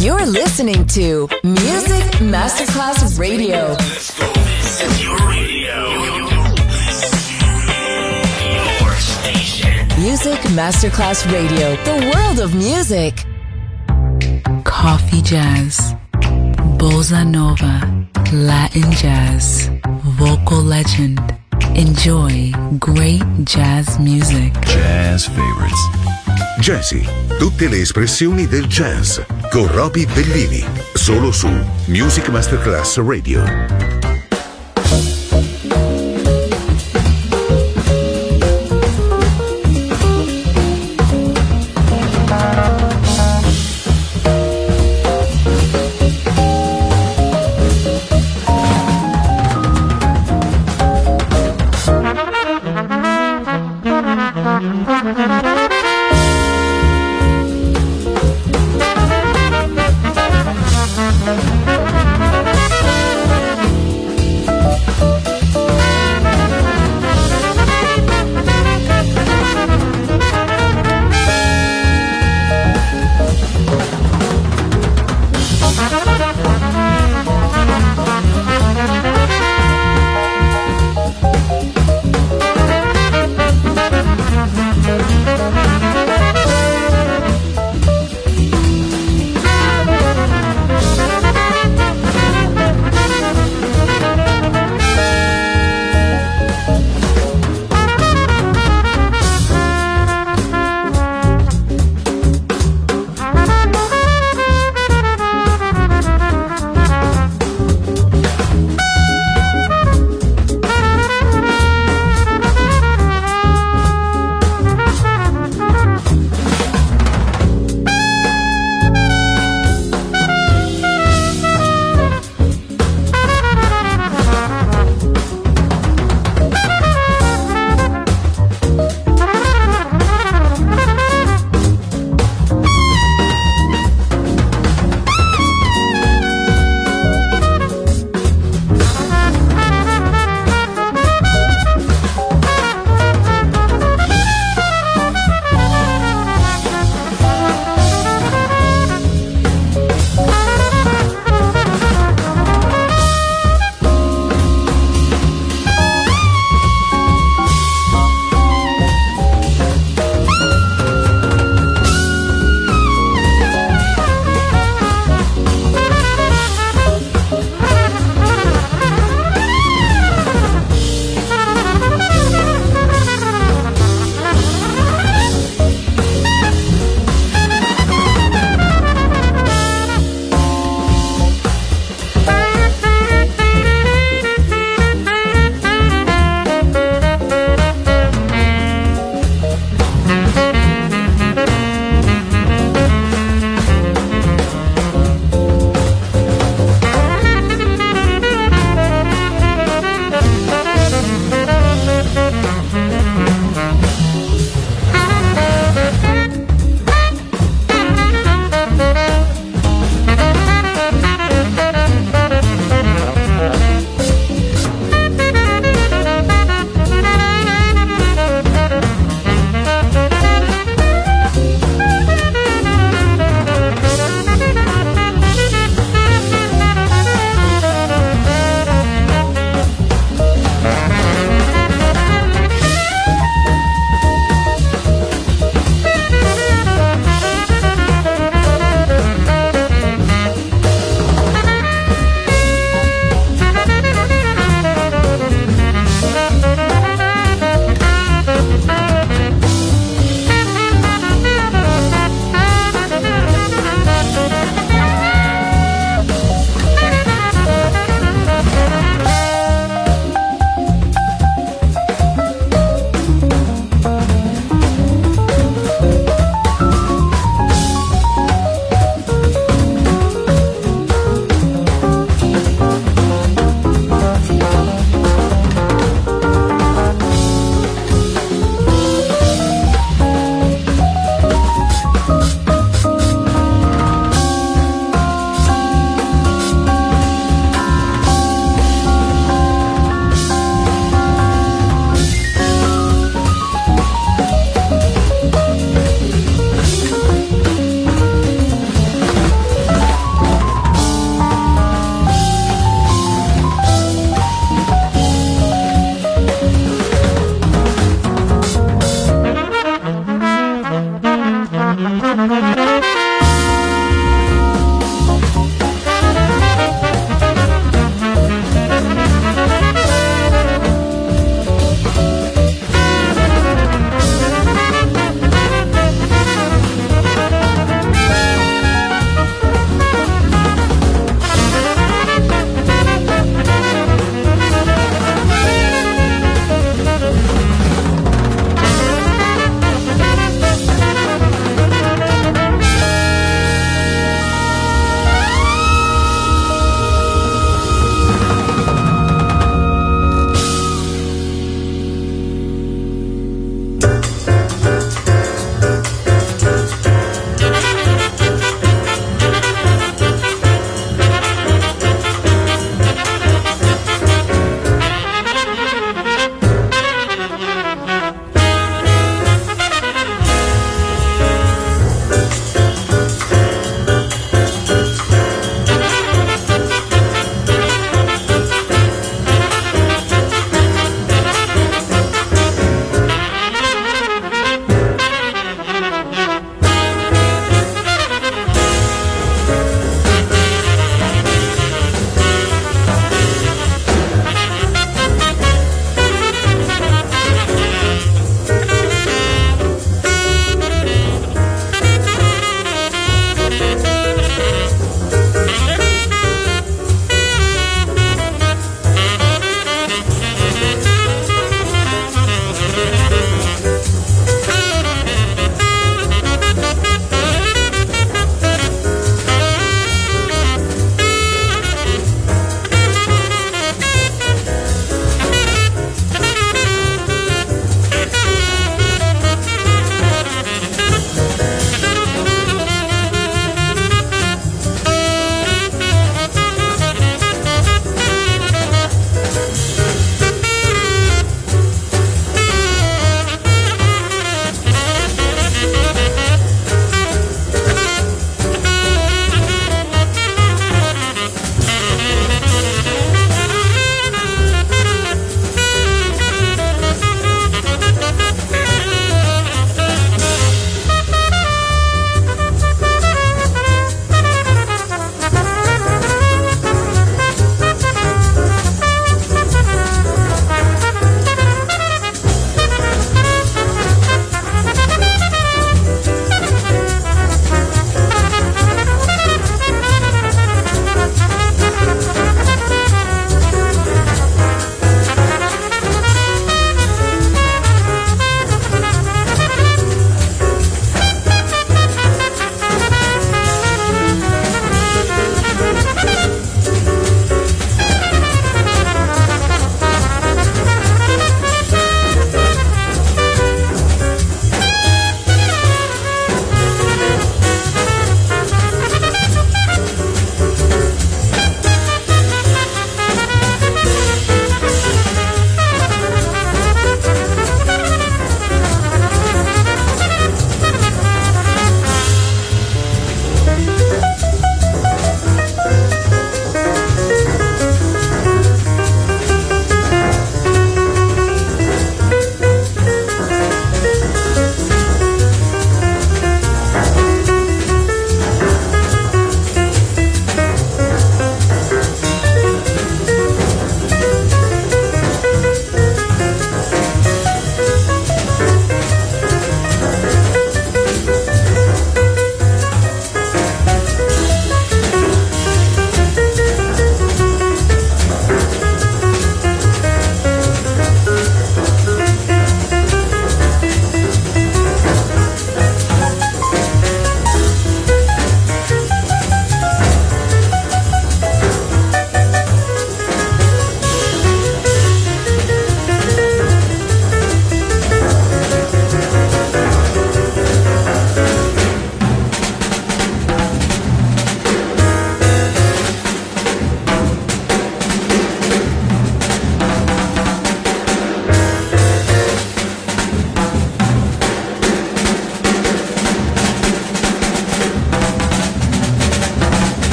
You're listening to Music Masterclass Radio. Let's go. This is your radio. Your station. Music Masterclass Radio. The world of music. Coffee jazz, bossa nova, Latin jazz, vocal legend. Enjoy great jazz music. Jazz favorites. Jazzy, tutte le espressioni del jazz con Roby Bellini, solo su Music Masterclass Radio.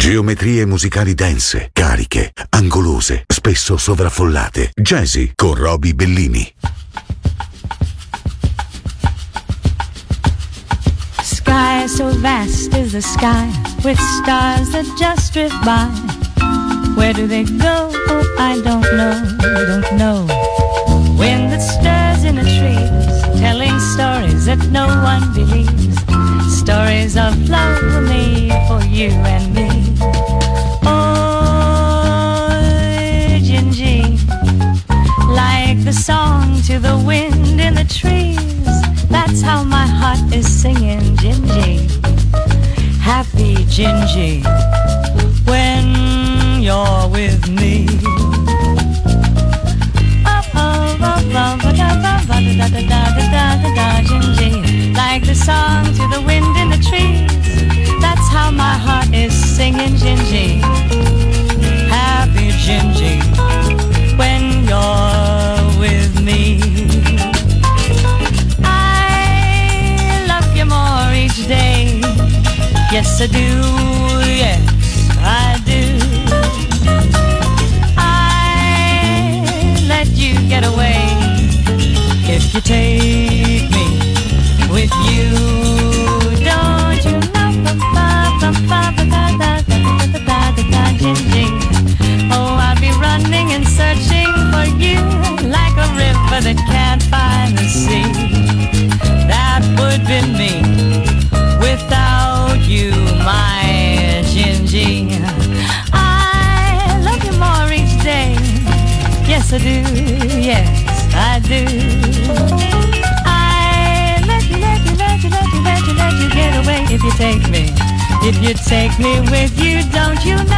Geometrie musicali dense, cariche, angolose, spesso sovraffollate. Jazzy con Roby Bellini. Sky so vast is the sky, with stars that just drift by. Where do they go? Oh, and me. Oh, Gingee, like the song to the wind in the trees, that's how my heart is singing, Gingee, happy Gingee, when you're with me. Like the song to the wind in the trees, that's how my heart is singing, Gingee, happy Gingee, when you're with me. I love you more each day, yes I do, yes I do. I let you get away if you take me with you, don't you know? Oh, I'll be running and searching for you like a river that can't find the sea. That would be me without you, my Gingee. I love you more each day, yes I do, yes I do. Let you get away if you take me, if you take me with you, don't you know?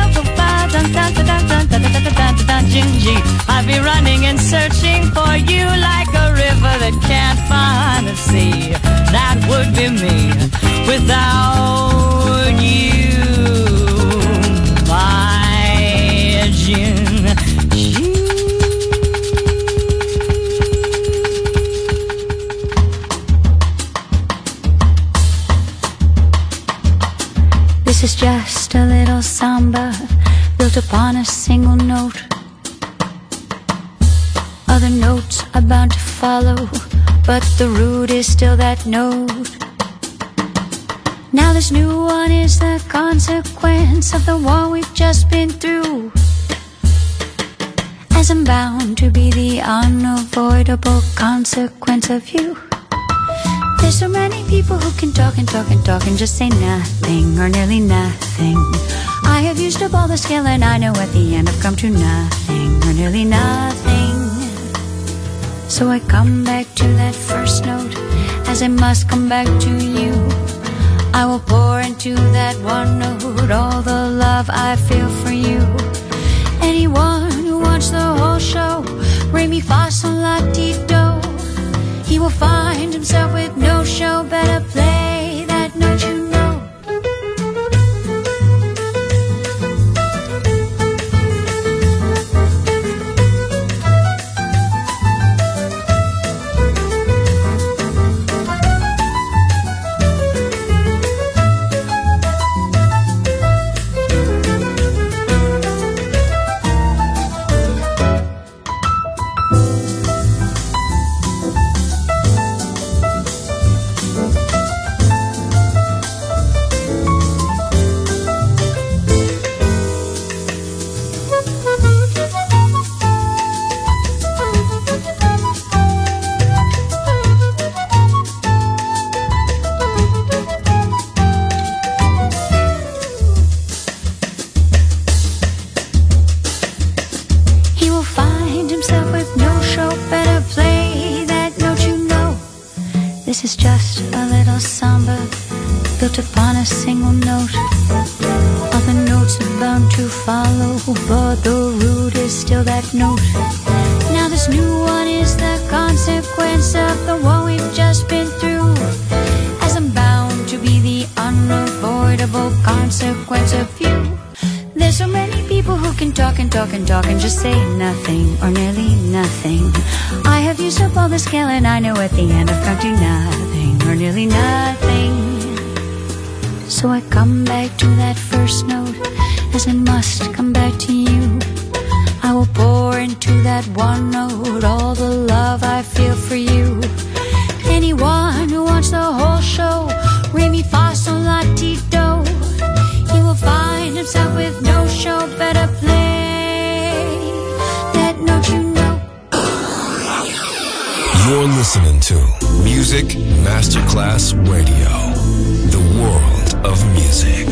Gingee, I'll be running and searching for you like a river that can't find a sea. That would be me without you, my Gingee. This is just a little samba built upon a single note. Other notes are bound to follow, but the root is still that note. Now this new one is the consequence of the war we've just been through. As I'm bound to be the unavoidable consequence of you. There's so many people who can talk and talk and talk and just say nothing or nearly nothing. I have used up all the skill and I know at the end I've come to nothing or nearly nothing. So I come back to that first note as I must come back to you. I will pour into that one note all the love I feel for you. Anyone who watched the whole show, Remy Fossil, he will find himself with no show. Better play that note, you know. This is just a little samba built upon a single note. Other notes are bound to follow, but the root is still that note. Now this new one is the consequence of the war we've just been through. As I'm bound to be the unavoidable consequence of you. There's so many people who can talk and talk and talk and just say nothing or nearly nothing. I have used up all the skill and I know at the end I've come to nothing or nearly nothing. So I come back to that first note as I must come back to you. I will pour into that one note all the love I feel for you. Anyone who wants the whole show, Remy Fossil Latito, he will find himself with no show. Better play that note, you know. You're listening to Music Masterclass Radio, the world of music.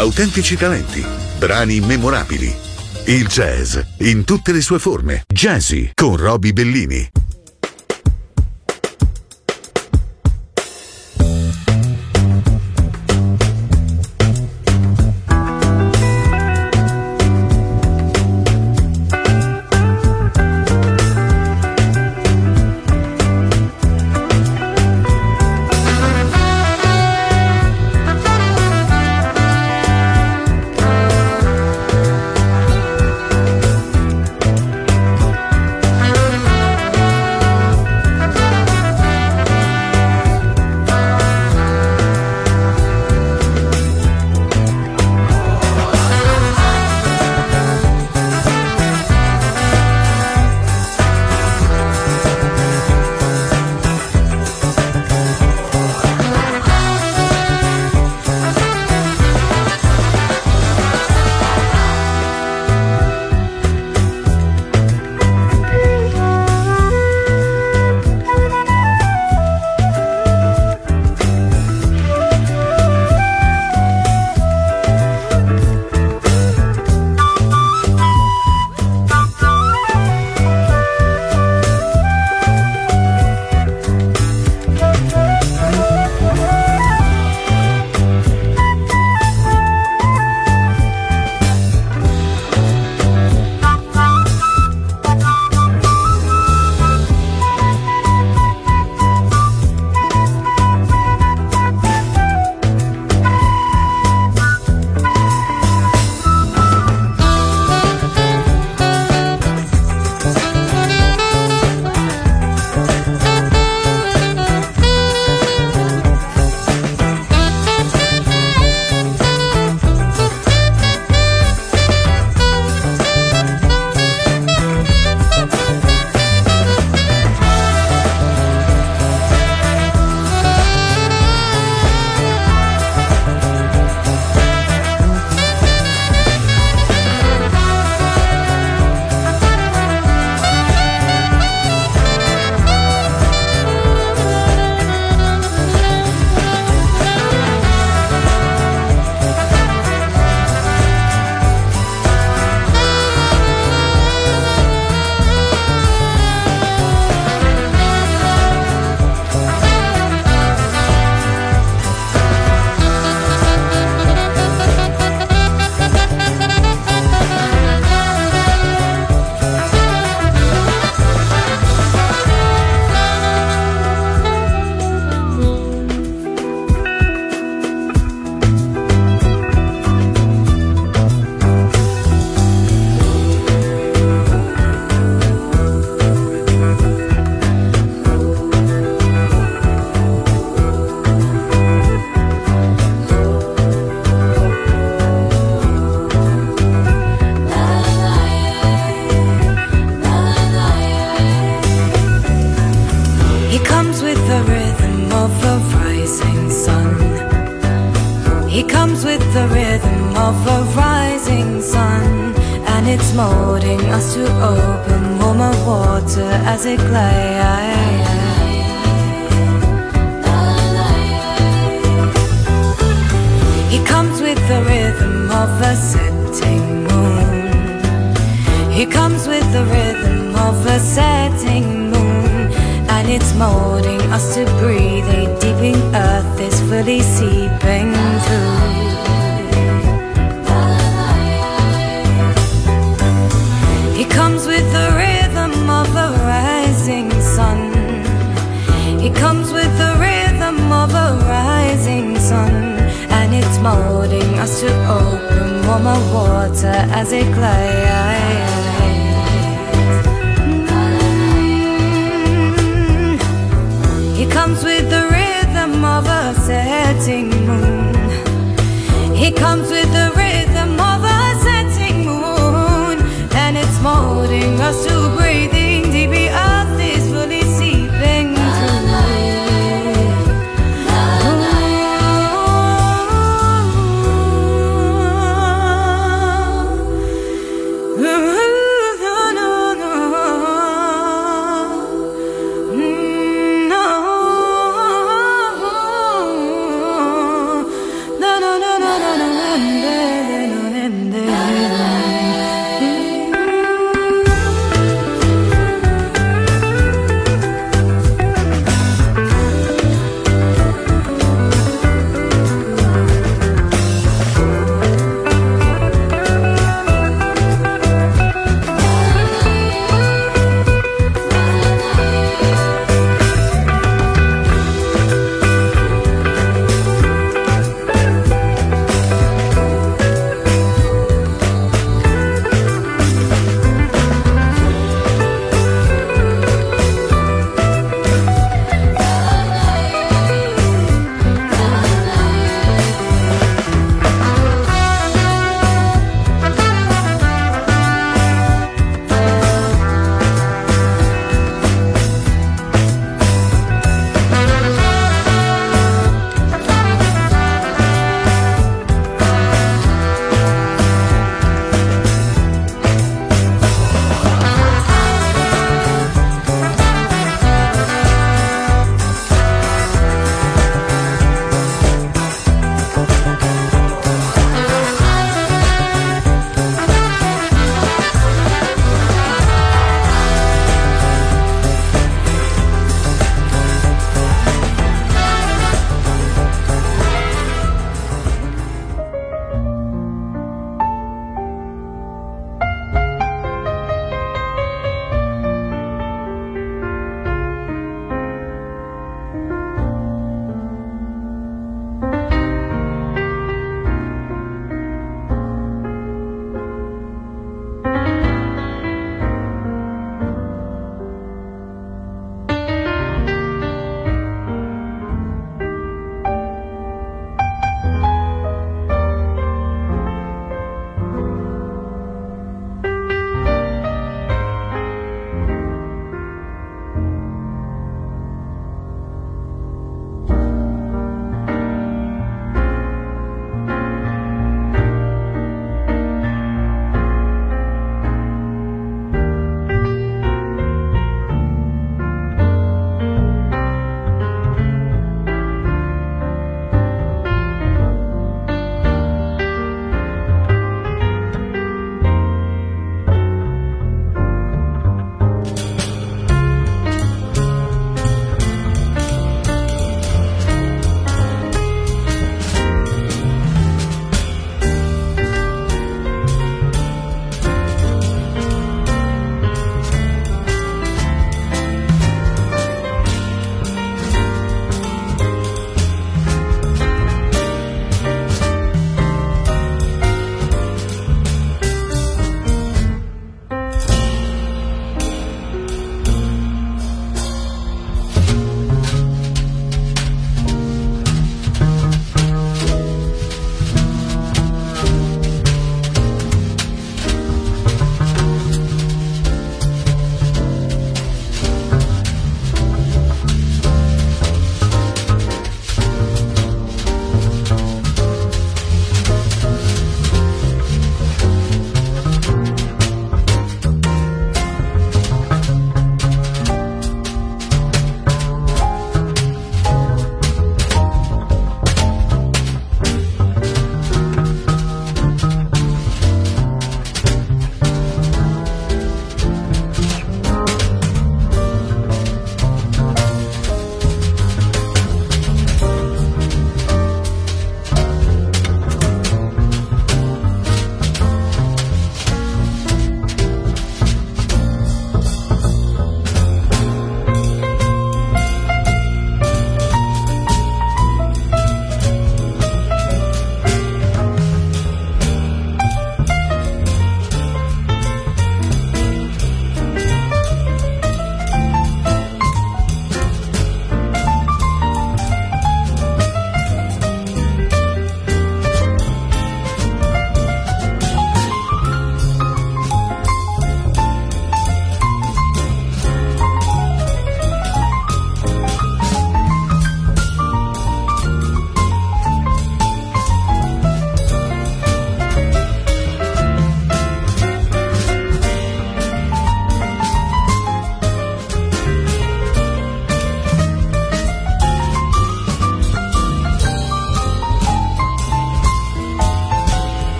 autentici talenti, brani memorabili. Il jazz in tutte le sue forme. Jazzy con Roby Bellini.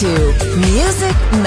to Music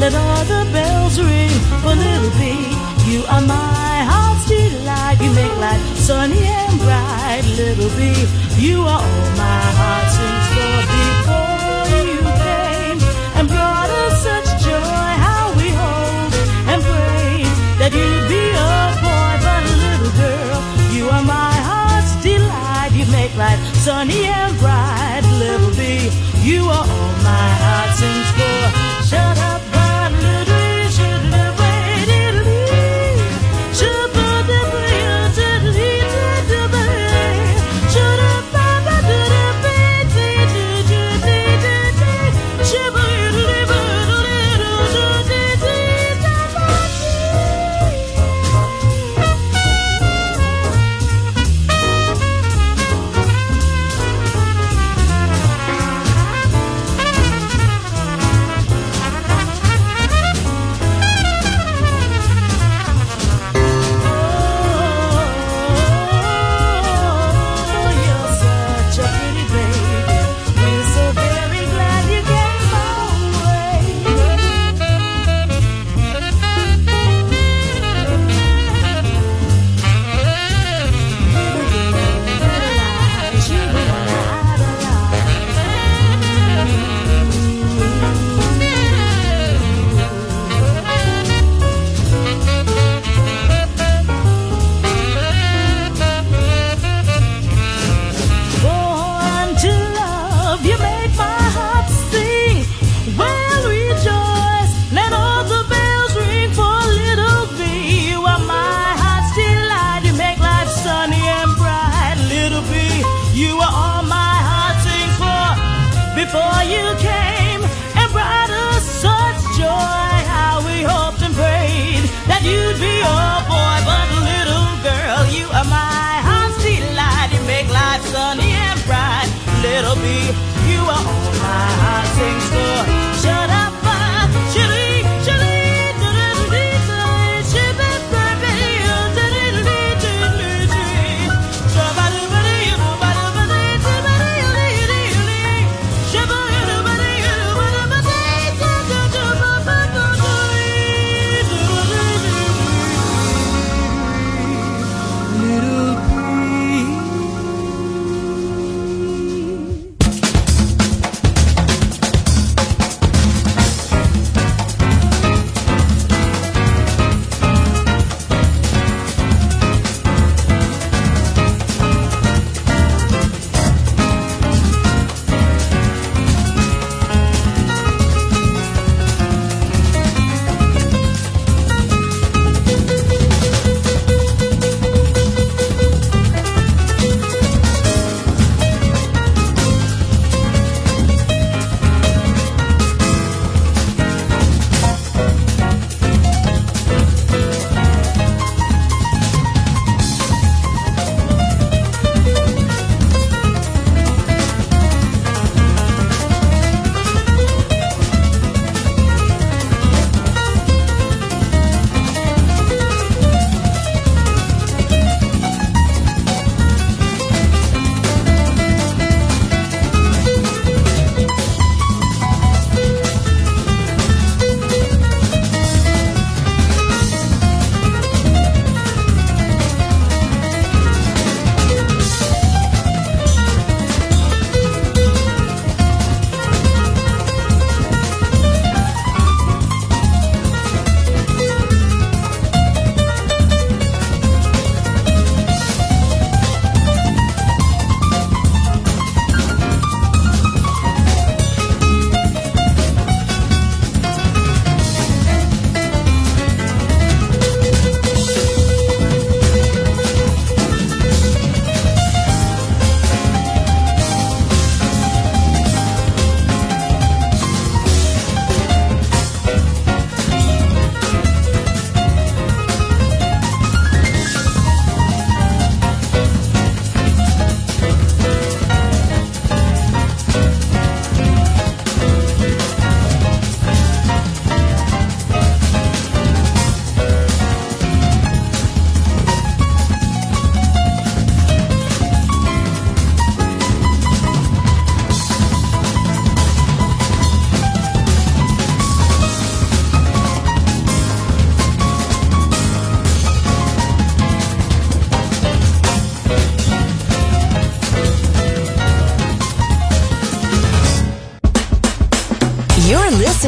Let all the bells ring for little bee. You are my heart's delight. You make life sunny and bright, little bee. You are all my heart sings for. Before you came and brought us such joy, how we hold and pray that you'd be a boy. But little girl, you are my heart's delight. You make life sunny and bright, little bee. You are all my heart sings for. Shut up.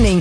listening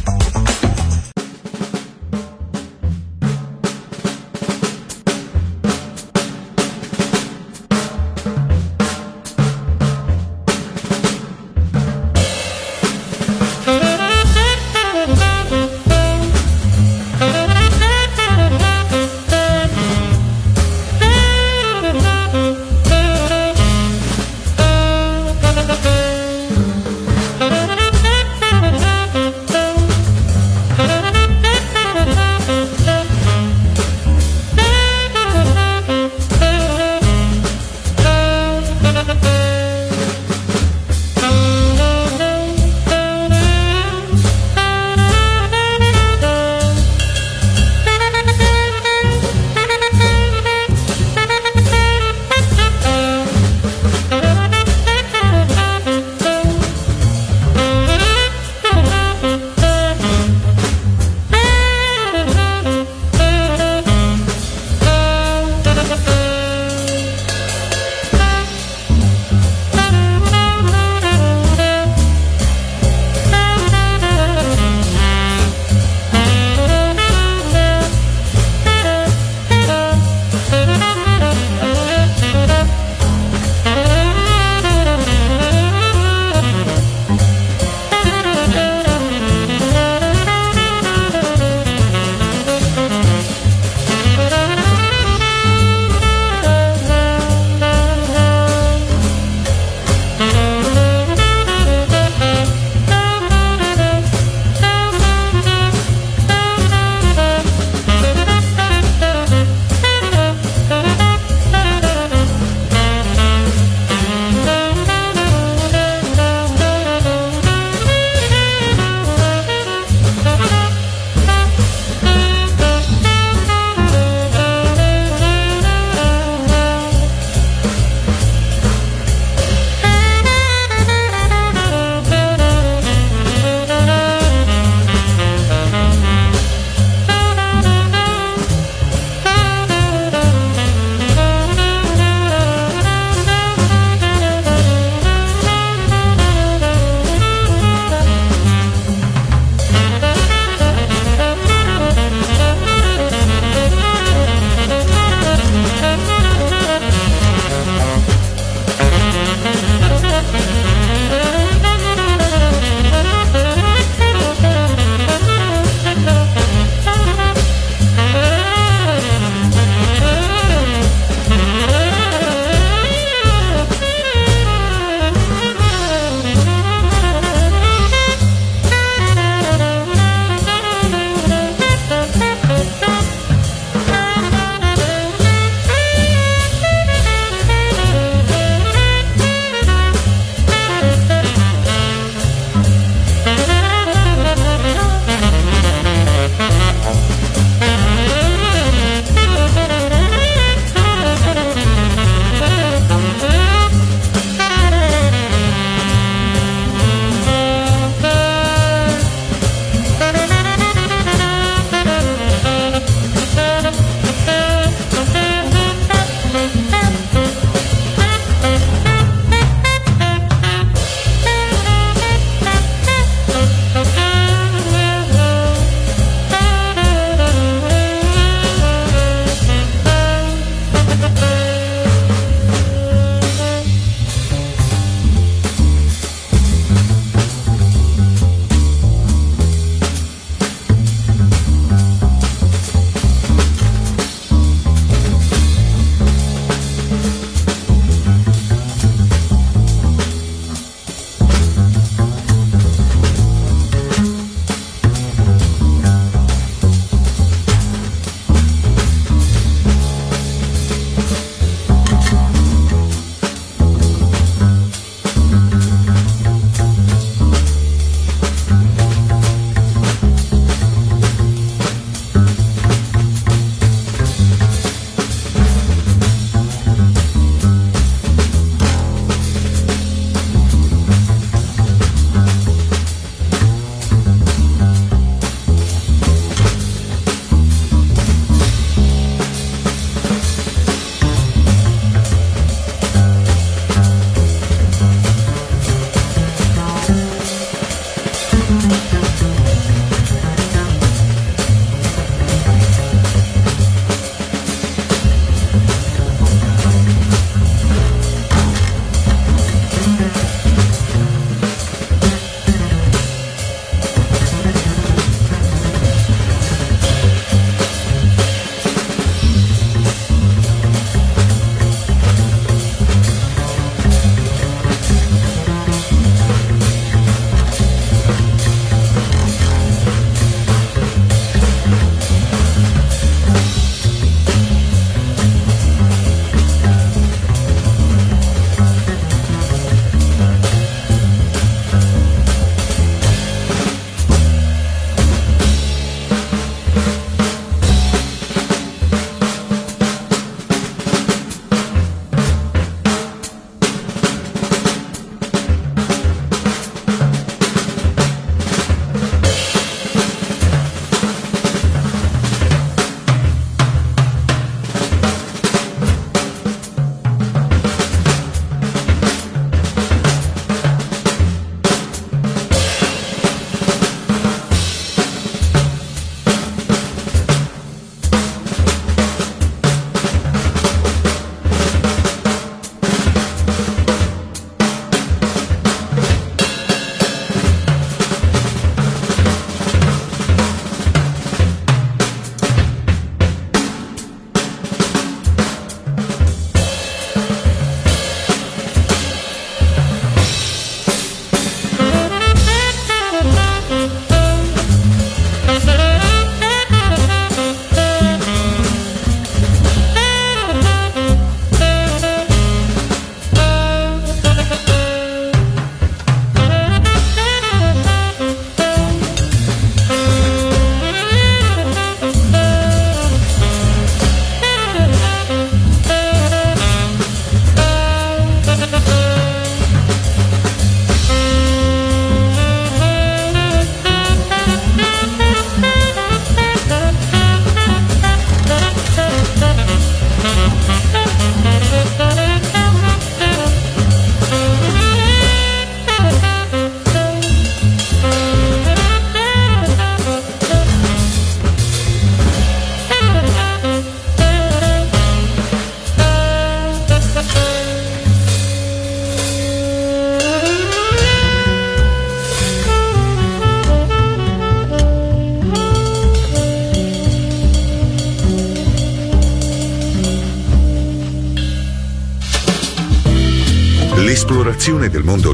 L'esplorazione del mondo